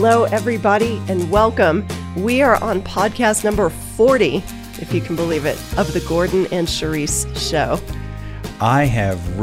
Hello, everybody, and welcome. We are on podcast number 40, if you can believe it, of the Gordon and Charisse Show. Charisse, I have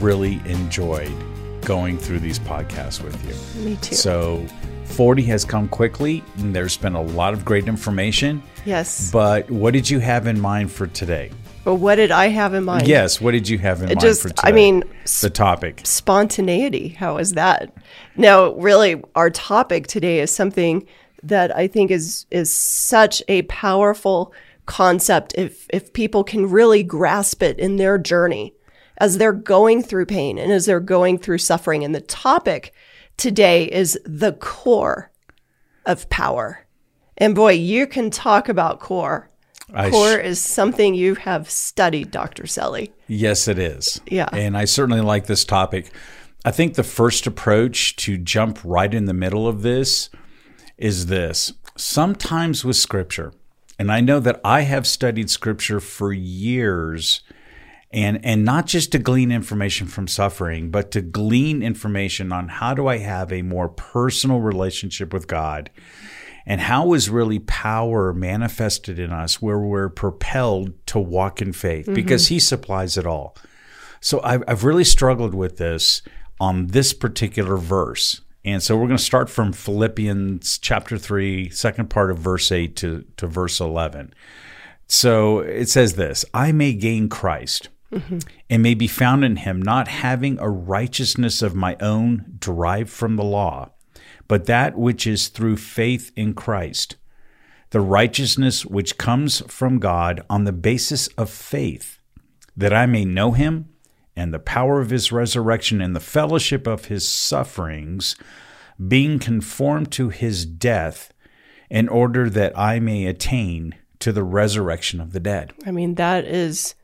really enjoyed going through these podcasts with you. Me too. So 40 has come quickly, and there's been a lot of great information. Yes. But what did you have in mind for today? But what did I have in mind? Yes, what did you have in mind for today? I mean, the topic. Spontaneity. How is that? No, really, our topic today is something that I think is such a powerful concept if people can really grasp it in their journey as they're going through pain and as they're going through suffering. And the topic today is the core of power. And boy, you can talk about core. Core is something you have studied, Dr. Selly. Yes, it is. Yeah. And I certainly like this topic. I think the first approach to jump right in the middle of this is this. Sometimes with Scripture, and I know that I have studied Scripture for years, and not just to glean information from suffering, but to glean information on how do I have a more personal relationship with God. And how is really power manifested in us where we're propelled to walk in faith? Mm-hmm. Because He supplies it all. So I've really struggled with this on this particular verse. And so we're going to start from Philippians chapter 3, second part of verse 8 to verse 11. So it says this, I may gain Christ and may be found in Him, not having a righteousness of my own derived from the law, but that which is through faith in Christ, the righteousness which comes from God on the basis of faith, that I may know Him and the power of His resurrection and the fellowship of His sufferings, being conformed to His death, in order that I may attain to the resurrection of the dead. I mean, that is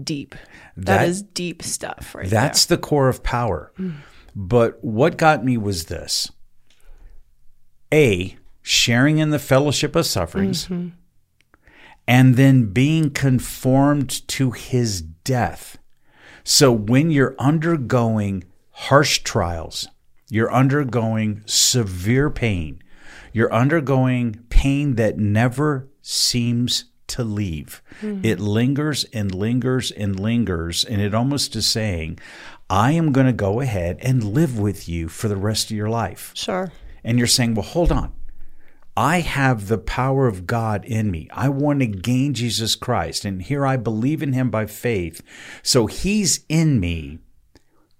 deep. That is deep stuff right there. That's the core of power. But what got me was this. A, sharing in the fellowship of sufferings, and then being conformed to His death. So when you're undergoing harsh trials, you're undergoing severe pain, you're undergoing pain that never seems to leave. It lingers and lingers and lingers, and it almost is saying, I am going to go ahead and live with you for the rest of your life. Sure. And you're saying, well, hold on. I have the power of God in me. I want to gain Jesus Christ. And here I believe in Him by faith. So He's in me.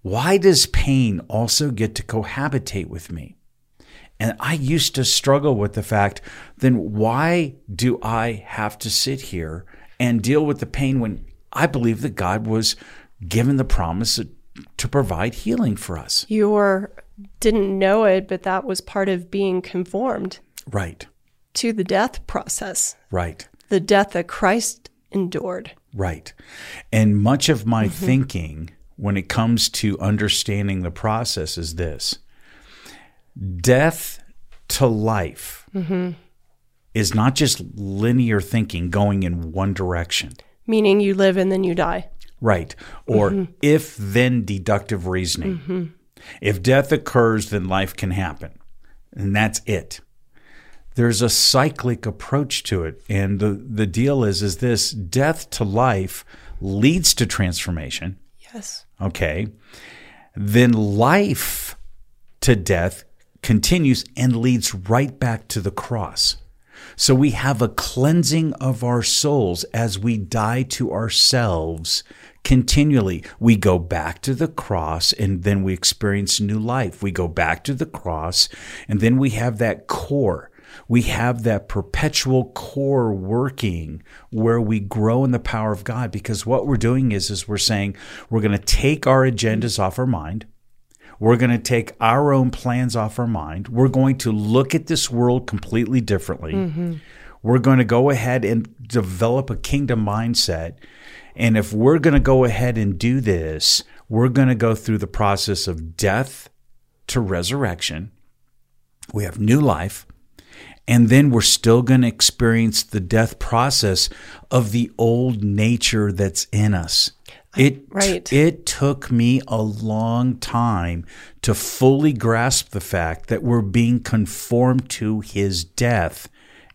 Why does pain also get to cohabitate with me? And I used to struggle with the fact, then why do I have to sit here and deal with the pain when I believe that God was given the promise to provide healing for us? Didn't know it, but that was part of being conformed. Right. To the death process. Right. The death that Christ endured. Right. And much of my thinking when it comes to understanding the process is this. Death to life is not just linear thinking going in one direction. Meaning you live and then you die. Right. Or if-then deductive reasoning. If death occurs, then life can happen. And that's it. There's a cyclic approach to it. And the deal is this, death to life leads to transformation. Yes. Okay. Then life to death continues and leads right back to the cross. So we have a cleansing of our souls as we die to ourselves continually. We go back to the cross, and then we experience new life. We go back to the cross, and then we have that core. We have that perpetual core working where we grow in the power of God, because what we're doing is we're saying we're going to take our agendas off our mind. We're going to take our own plans off our mind. We're going to look at this world completely differently. We're going to go ahead and develop a kingdom mindset. And if we're going to go ahead and do this, we're going to go through the process of death to resurrection. We have new life. And then we're still going to experience the death process of the old nature that's in us. It took me a long time to fully grasp the fact that we're being conformed to his death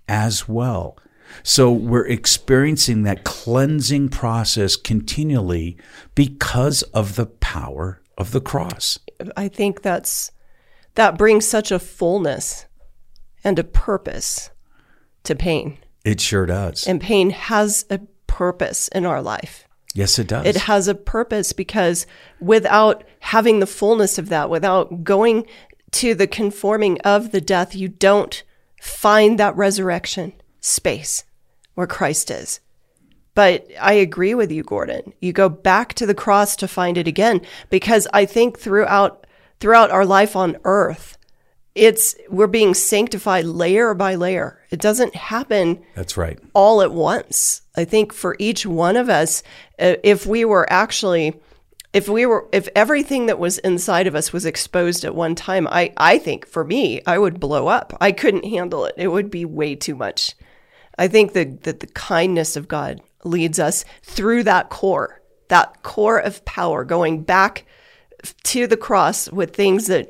as well. So we're experiencing that cleansing process continually because of the power of the cross. I think that brings such a fullness and a purpose to pain. It sure does. And pain has a purpose in our life. Yes, it does. It has a purpose because without having the fullness of that, without going to the conforming of the death, you don't find that resurrection space where Christ is. But I agree with you, Gordon. You go back to the cross to find it again, because I think throughout our life on earth, we're being sanctified layer by layer. It doesn't happen That's right. all at once. I think for each one of us, if everything that was inside of us was exposed at one time, I think for me, I would blow up. I couldn't handle it. It would be way too much. I think that the kindness of God leads us through that core of power, going back to the cross with things that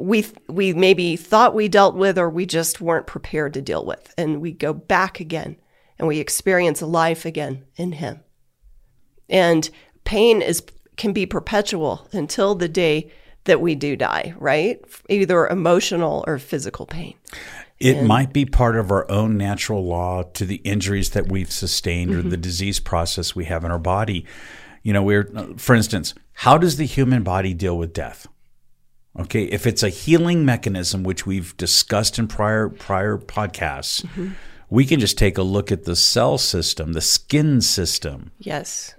we maybe thought we dealt with or we just weren't prepared to deal with. And we go back again and we experience life again in him. And pain can be perpetual until the day that we do die, right? Either emotional or physical pain. It might be part of our own natural law to the injuries that we've sustained or the disease process we have in our body. You know, for instance, how does the human body deal with death? Okay, if it's a healing mechanism, which we've discussed in prior podcasts, we can just take a look at the cell system, the skin system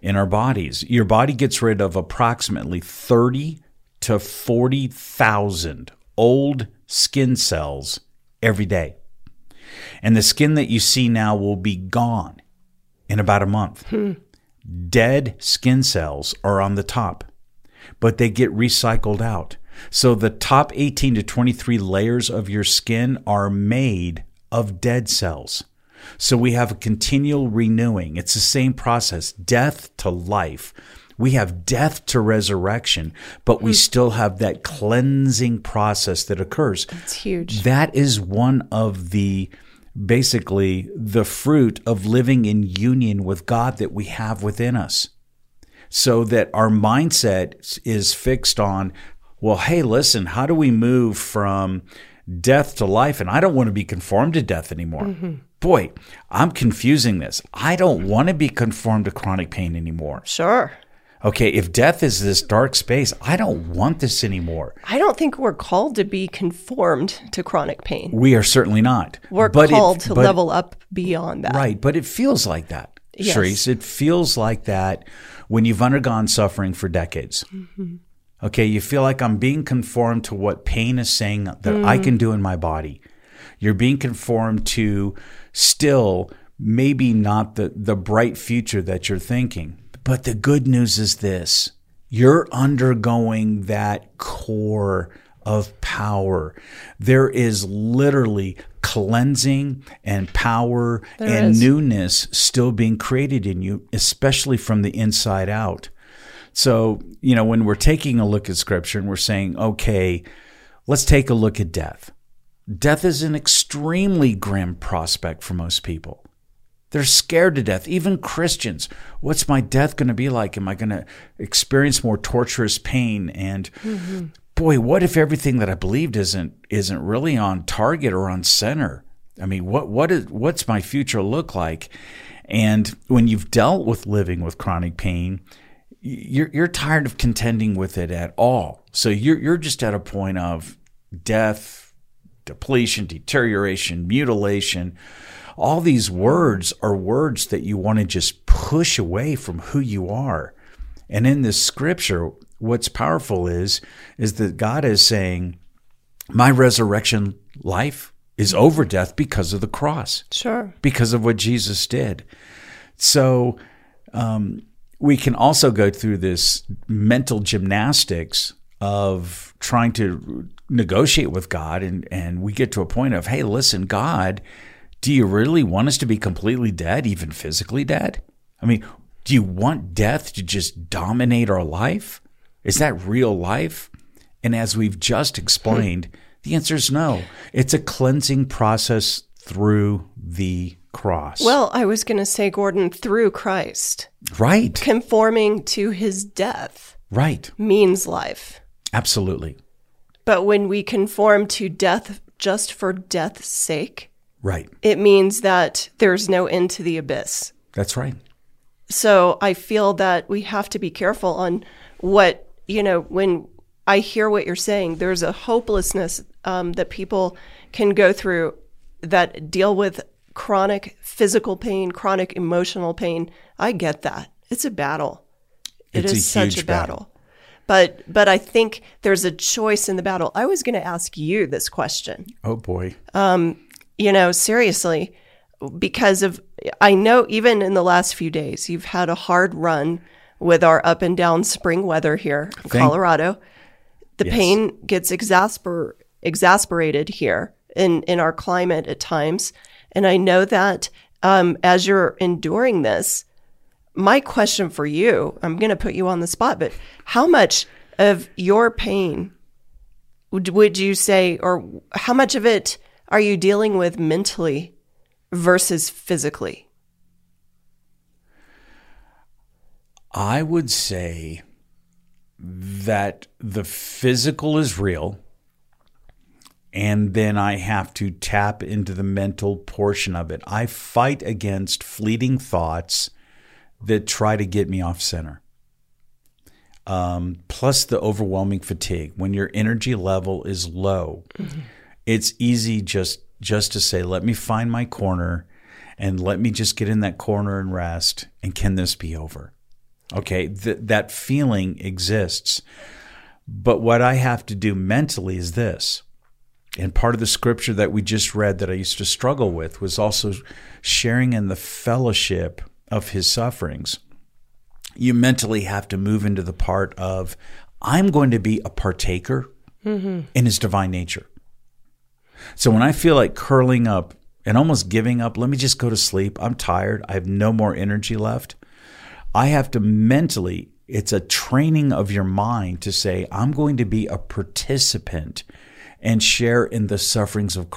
in our bodies. Your body gets rid of approximately 30 to 40,000 old skin cells every day. And the skin that you see now will be gone in about a month. Dead skin cells are on the top, but they get recycled out. So the top 18 to 23 layers of your skin are made of dead cells. So we have a continual renewing. It's the same process, death to life. We have death to resurrection, but we still have that cleansing process that occurs. That's huge. That is one of the fruit of living in union with God that we have within us. So that our mindset is fixed on, well, hey, listen, how do we move from death to life? And I don't want to be conformed to death anymore. Boy, I'm confusing this. I don't want to be conformed to chronic pain anymore. Sure. Okay, if death is this dark space, I don't want this anymore. I don't think we're called to be conformed to chronic pain. We are certainly not. We're called to level up beyond that. Right, but it feels like that, yes. Sharice. It feels like that when you've undergone suffering for decades. Okay, you feel like I'm being conformed to what pain is saying that I can do in my body. You're being conformed to still maybe not the bright future that you're thinking. But the good news is this, you're undergoing that core of power. There is literally cleansing and power newness still being created in you, especially from the inside out. So, you know, when we're taking a look at Scripture and we're saying, okay, let's take a look at death. Death is an extremely grim prospect for most people. They're scared to death, even Christians. What's my death going to be like? Am I going to experience more torturous pain? And boy, what if everything that I believed isn't really on target or on center? I mean, what's my future look like? And when you've dealt with living with chronic pain, you're tired of contending with it at all. So you're just at a point of death, depletion, deterioration, mutilation. All these words are words that you want to just push away from who you are. And in this scripture, what's powerful is that God is saying, my resurrection life is over death because of the cross. Sure. Because of what Jesus did. So we can also go through this mental gymnastics of trying to negotiate with God. And we get to a point of, hey, listen, God, do you really want us to be completely dead, even physically dead? I mean, Do you want death to just dominate our life? Is that real life? And as we've just explained, the answer is no. It's a cleansing process through the cross. Well, I was going to say, Gordon, through Christ. Right. Conforming to his death. Right. Means life. Absolutely. But when we conform to death just for death's sake, right, it means that there's no end to the abyss. That's right. So I feel that we have to be careful on what, you know, when I hear what you're saying, there's a hopelessness that people can go through that deal with chronic physical pain, chronic emotional pain. I get that. It's a battle. It's such a huge battle. But I think there's a choice in the battle. I was going to ask you this question. Oh, boy. You know, seriously, because of, I know even in the last few days, you've had a hard run with our up and down spring weather here in Colorado. The yes. pain gets exasperated here in our climate at times. And I know that as you're enduring this, my question for you, I'm going to put you on the spot, but how much of your pain would you say, or how much of it are you dealing with mentally versus physically? I would say that the physical is real, and then I have to tap into the mental portion of it. I fight against fleeting thoughts that try to get me off center. Plus the overwhelming fatigue. When your energy level is low, mm-hmm. it's easy just to say, let me find my corner and let me just get in that corner and rest. And can this be over? Okay, that feeling exists. But what I have to do mentally is this. And part of the scripture that we just read that I used to struggle with was also sharing in the fellowship of his sufferings. You mentally have to move into the part of, I'm going to be a partaker mm-hmm. in his divine nature. So when I feel like curling up and almost giving up, let me just go to sleep. I'm tired. I have no more energy left. I have to mentally, it's a training of your mind to say, I'm going to be a participant and share in the sufferings of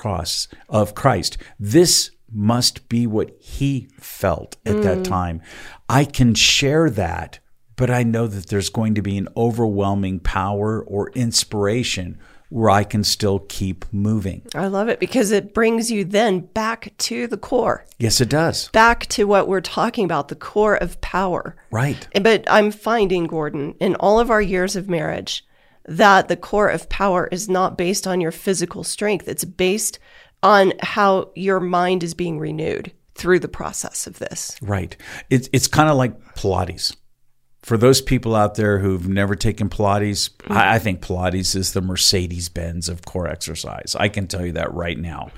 Christ. This must be what he felt at that time. I can share that, but I know that there's going to be an overwhelming power or inspiration where I can still keep moving. I love it because it brings you then back to the core. Yes, it does. Back to what we're talking about, the core of power. Right. But I'm finding, Gordon, in all of our years of marriage, that the core of power is not based on your physical strength. It's based on how your mind is being renewed through the process of this. Right. It's kind of like Pilates. For those people out there who've never taken Pilates, mm-hmm. I think Pilates is the Mercedes-Benz of core exercise. I can tell you that right now.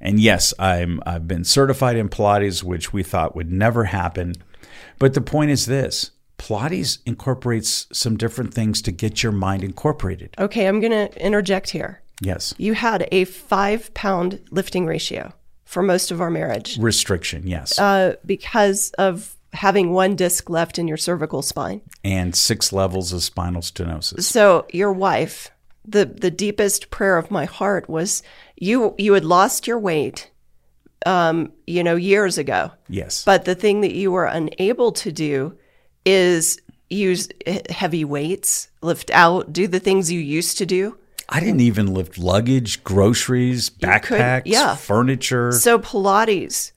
And yes, I've been certified in Pilates, which we thought would never happen. But the point is this. Pilates incorporates some different things to get your mind incorporated. Okay, I'm going to interject here. Yes. You had a 5-pound lifting ratio for most of our marriage. Restriction, yes. Because of having one disc left in your cervical spine. And 6 levels of spinal stenosis. So your wife, the deepest prayer of my heart was you had lost your weight, years ago. Yes. But the thing that you were unable to do is use heavy weights, lift out, do the things you used to do. I didn't even lift luggage, groceries, backpacks, furniture. So Pilates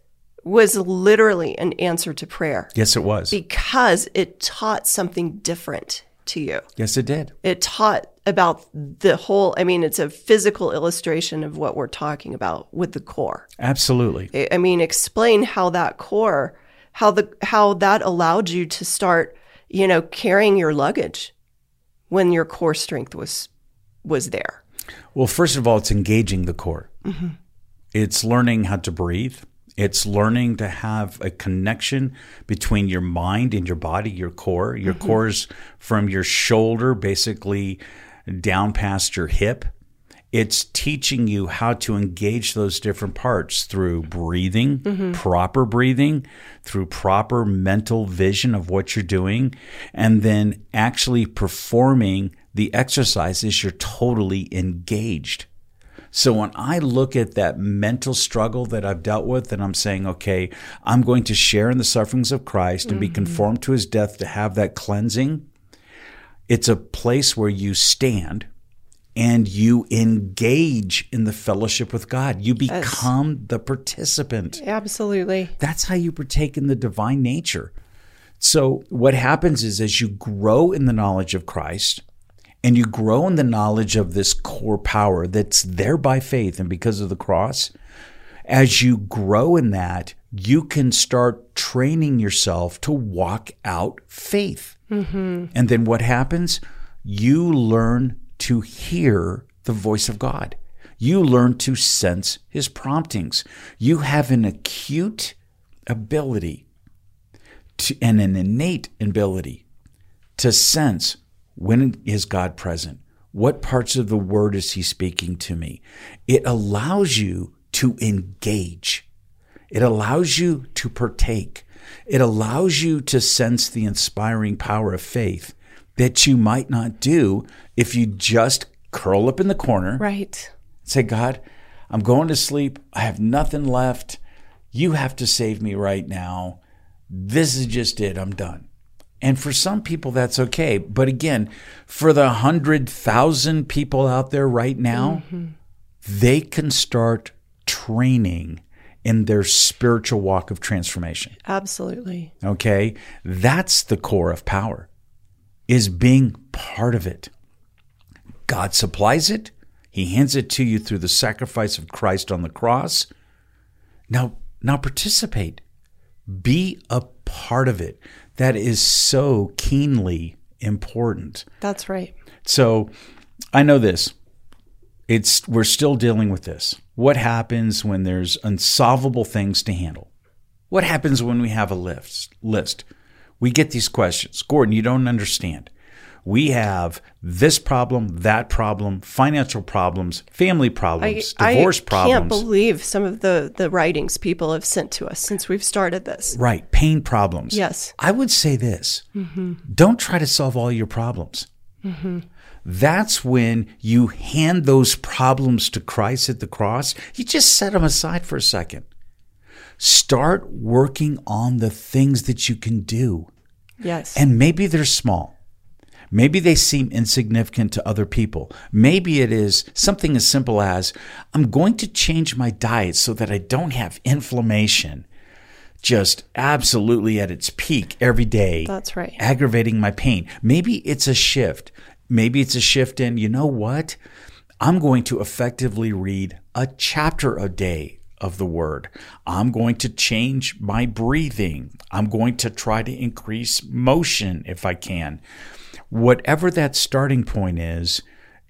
was literally an answer to prayer. Yes, it was. Because it taught something different to you. Yes, it did. It taught about the whole, it's a physical illustration of what we're talking about with the core. Absolutely. Explain how that core, how that allowed you to start, carrying your luggage when your core strength was there? Well, first of all, it's engaging the core. Mm-hmm. It's learning how to breathe. It's learning to have a connection between your mind and your body, your core. Your mm-hmm. core's from your shoulder, basically down past your hip. It's teaching you how to engage those different parts through breathing, proper breathing, through proper mental vision of what you're doing, and then actually performing the exercises. You're totally engaged. So when I look at that mental struggle that I've dealt with, and I'm saying, okay, I'm going to share in the sufferings of Christ and be conformed to his death to have that cleansing, it's a place where you stand and you engage in the fellowship with God. You become the participant. Absolutely. That's how you partake in the divine nature. So what happens is as you grow in the knowledge of Christ— and you grow in the knowledge of this core power that's there by faith and because of the cross. As you grow in that, you can start training yourself to walk out faith. And then what happens? You learn to hear the voice of God. You learn to sense his promptings. You have an acute ability and an innate ability to sense, when is God present? What parts of the word is he speaking to me? It allows you to engage. It allows you to partake. It allows you to sense the inspiring power of faith that you might not do if you just curl up in the corner. Right. Say, God, I'm going to sleep. I have nothing left. You have to save me right now. This is just it. I'm done. And for some people, that's okay. But again, for the 100,000 people out there right now, they can start training in their spiritual walk of transformation. Absolutely. Okay? That's the core of power, is being part of it. God supplies it. He hands it to you through the sacrifice of Christ on the cross. Now participate. Be a part of it. That is so keenly important. That's right. So I know this. We're still dealing with this. What happens when there's unsolvable things to handle? What happens when we have a list? We get these questions. Gordon, you don't understand. We have this problem, that problem, financial problems, family problems, divorce problems. I can't believe some of the writings people have sent to us since we've started this. Right. Pain problems. Yes. I would say this. Don't try to solve all your problems. That's when you hand those problems to Christ at the cross. You just set them aside for a second. Start working on the things that you can do. Yes. And maybe they're small. Maybe they seem insignificant to other people. Maybe it is something as simple as, I'm going to change my diet so that I don't have inflammation just absolutely at its peak every day. That's right. Aggravating my pain. Maybe it's a shift. Maybe it's a shift in, you know what? I'm going to effectively read a chapter a day of the word. I'm going to change my breathing. I'm going to try to increase motion if I can. Whatever that starting point is,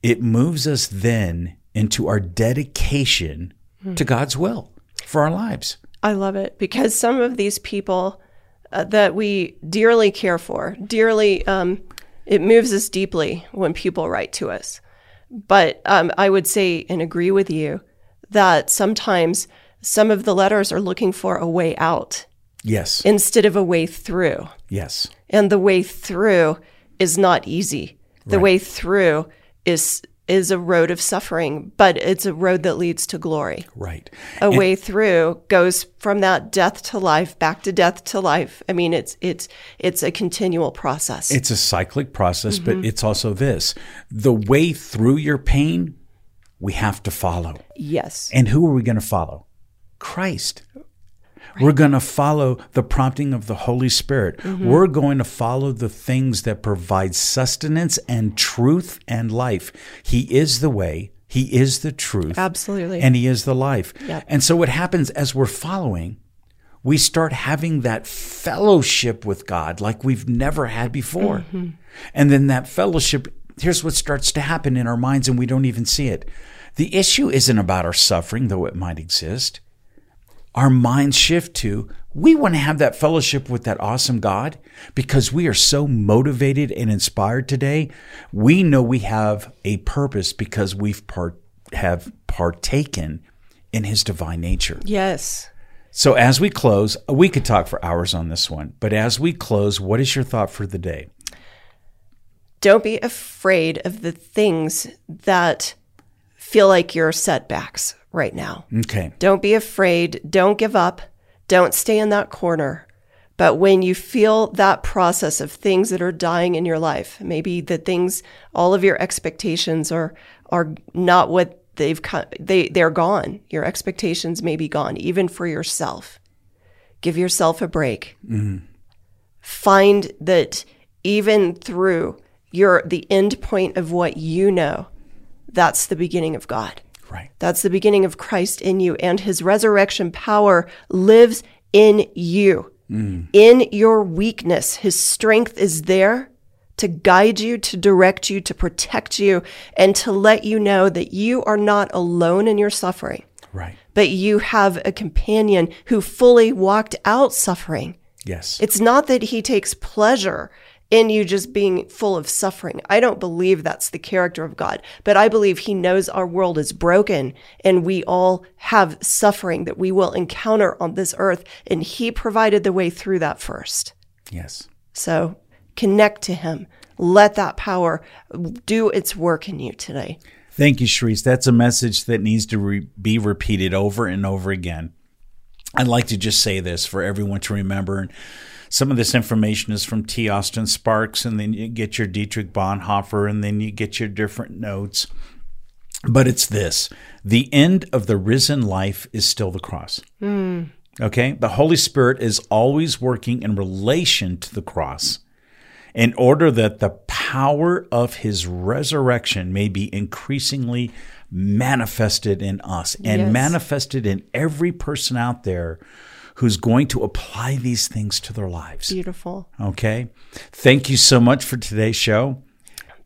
it moves us then into our dedication to God's will for our lives. I love it, because some of these people that we dearly care for, it moves us deeply when people write to us. But I would say and agree with you that sometimes some of the letters are looking for a way out. Yes. Instead of a way through. Yes. And the way through is not easy. The right. way through is a road of suffering, but it's a road that leads to glory. Right. A way through goes from that death to life, back to death to life. I mean, it's a continual process. It's a cyclic process, but it's also this. The way through your pain, we have to follow. Yes. And who are we going to follow? Christ. Right. We're going to follow the prompting of the Holy Spirit. We're going to follow the things that provide sustenance and truth and life. He is the way. He is the truth. Absolutely. And he is the life. Yep. And so what happens as we're following, we start having that fellowship with God like we've never had before. And then that fellowship, here's what starts to happen in our minds, and we don't even see it. The issue isn't about our suffering, though it might exist. Our minds shift to, we want to have that fellowship with that awesome God because we are so motivated and inspired today. We know we have a purpose because we've part have partaken in his divine nature. Yes. So as we close, we could talk for hours on this one, but as we close, what is your thought for the day? Don't be afraid of the things that feel like you're setbacks right now. Okay. Don't be afraid. Don't give up. Don't stay in that corner. But when you feel that process of things that are dying in your life, maybe the things, all of your expectations are not what they're gone. Your expectations may be gone, even for yourself. Give yourself a break. Mm-hmm. Find that even through the end point of what you know, that's the beginning of God. Right. That's the beginning of Christ in you, and his resurrection power lives in you. In your weakness, his strength is there to guide you, to direct you, to protect you, and to let you know that you are not alone in your suffering. Right. But you have a companion who fully walked out suffering. Yes. It's not that he takes pleasure in you just being full of suffering. I don't believe that's the character of God, but I believe he knows our world is broken and we all have suffering that we will encounter on this earth, and he provided the way through that first. Yes. So connect to him. Let that power do its work in you today. Thank you, Sharice. That's a message that needs to be repeated over and over again. I'd like to just say this for everyone to remember. Some of this information is from T. Austin Sparks, and then you get your Dietrich Bonhoeffer, and then you get your different notes. But it's this. The end of the risen life is still the cross. Mm. Okay? The Holy Spirit is always working in relation to the cross in order that the power of his resurrection may be increasingly manifested in us and manifested in every person out there who's going to apply these things to their lives. Beautiful. Okay. Thank you so much for today's show.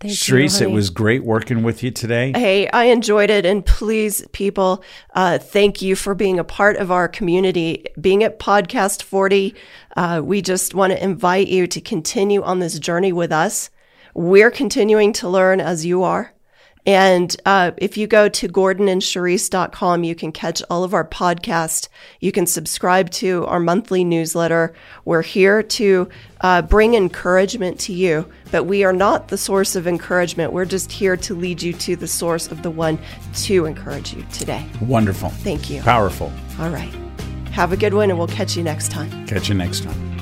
Sharice, it was great working with you today. Hey, I enjoyed it. And please, people, thank you for being a part of our community. Being at Podcast 40, we just want to invite you to continue on this journey with us. We're continuing to learn as you are. And if you go to GordonandSharice.com, you can catch all of our podcasts. You can subscribe to our monthly newsletter. We're here to bring encouragement to you, but we are not the source of encouragement. We're just here to lead you to the source of the one to encourage you today. Wonderful. Thank you. Powerful. All right. Have a good one, and we'll catch you next time. Catch you next time.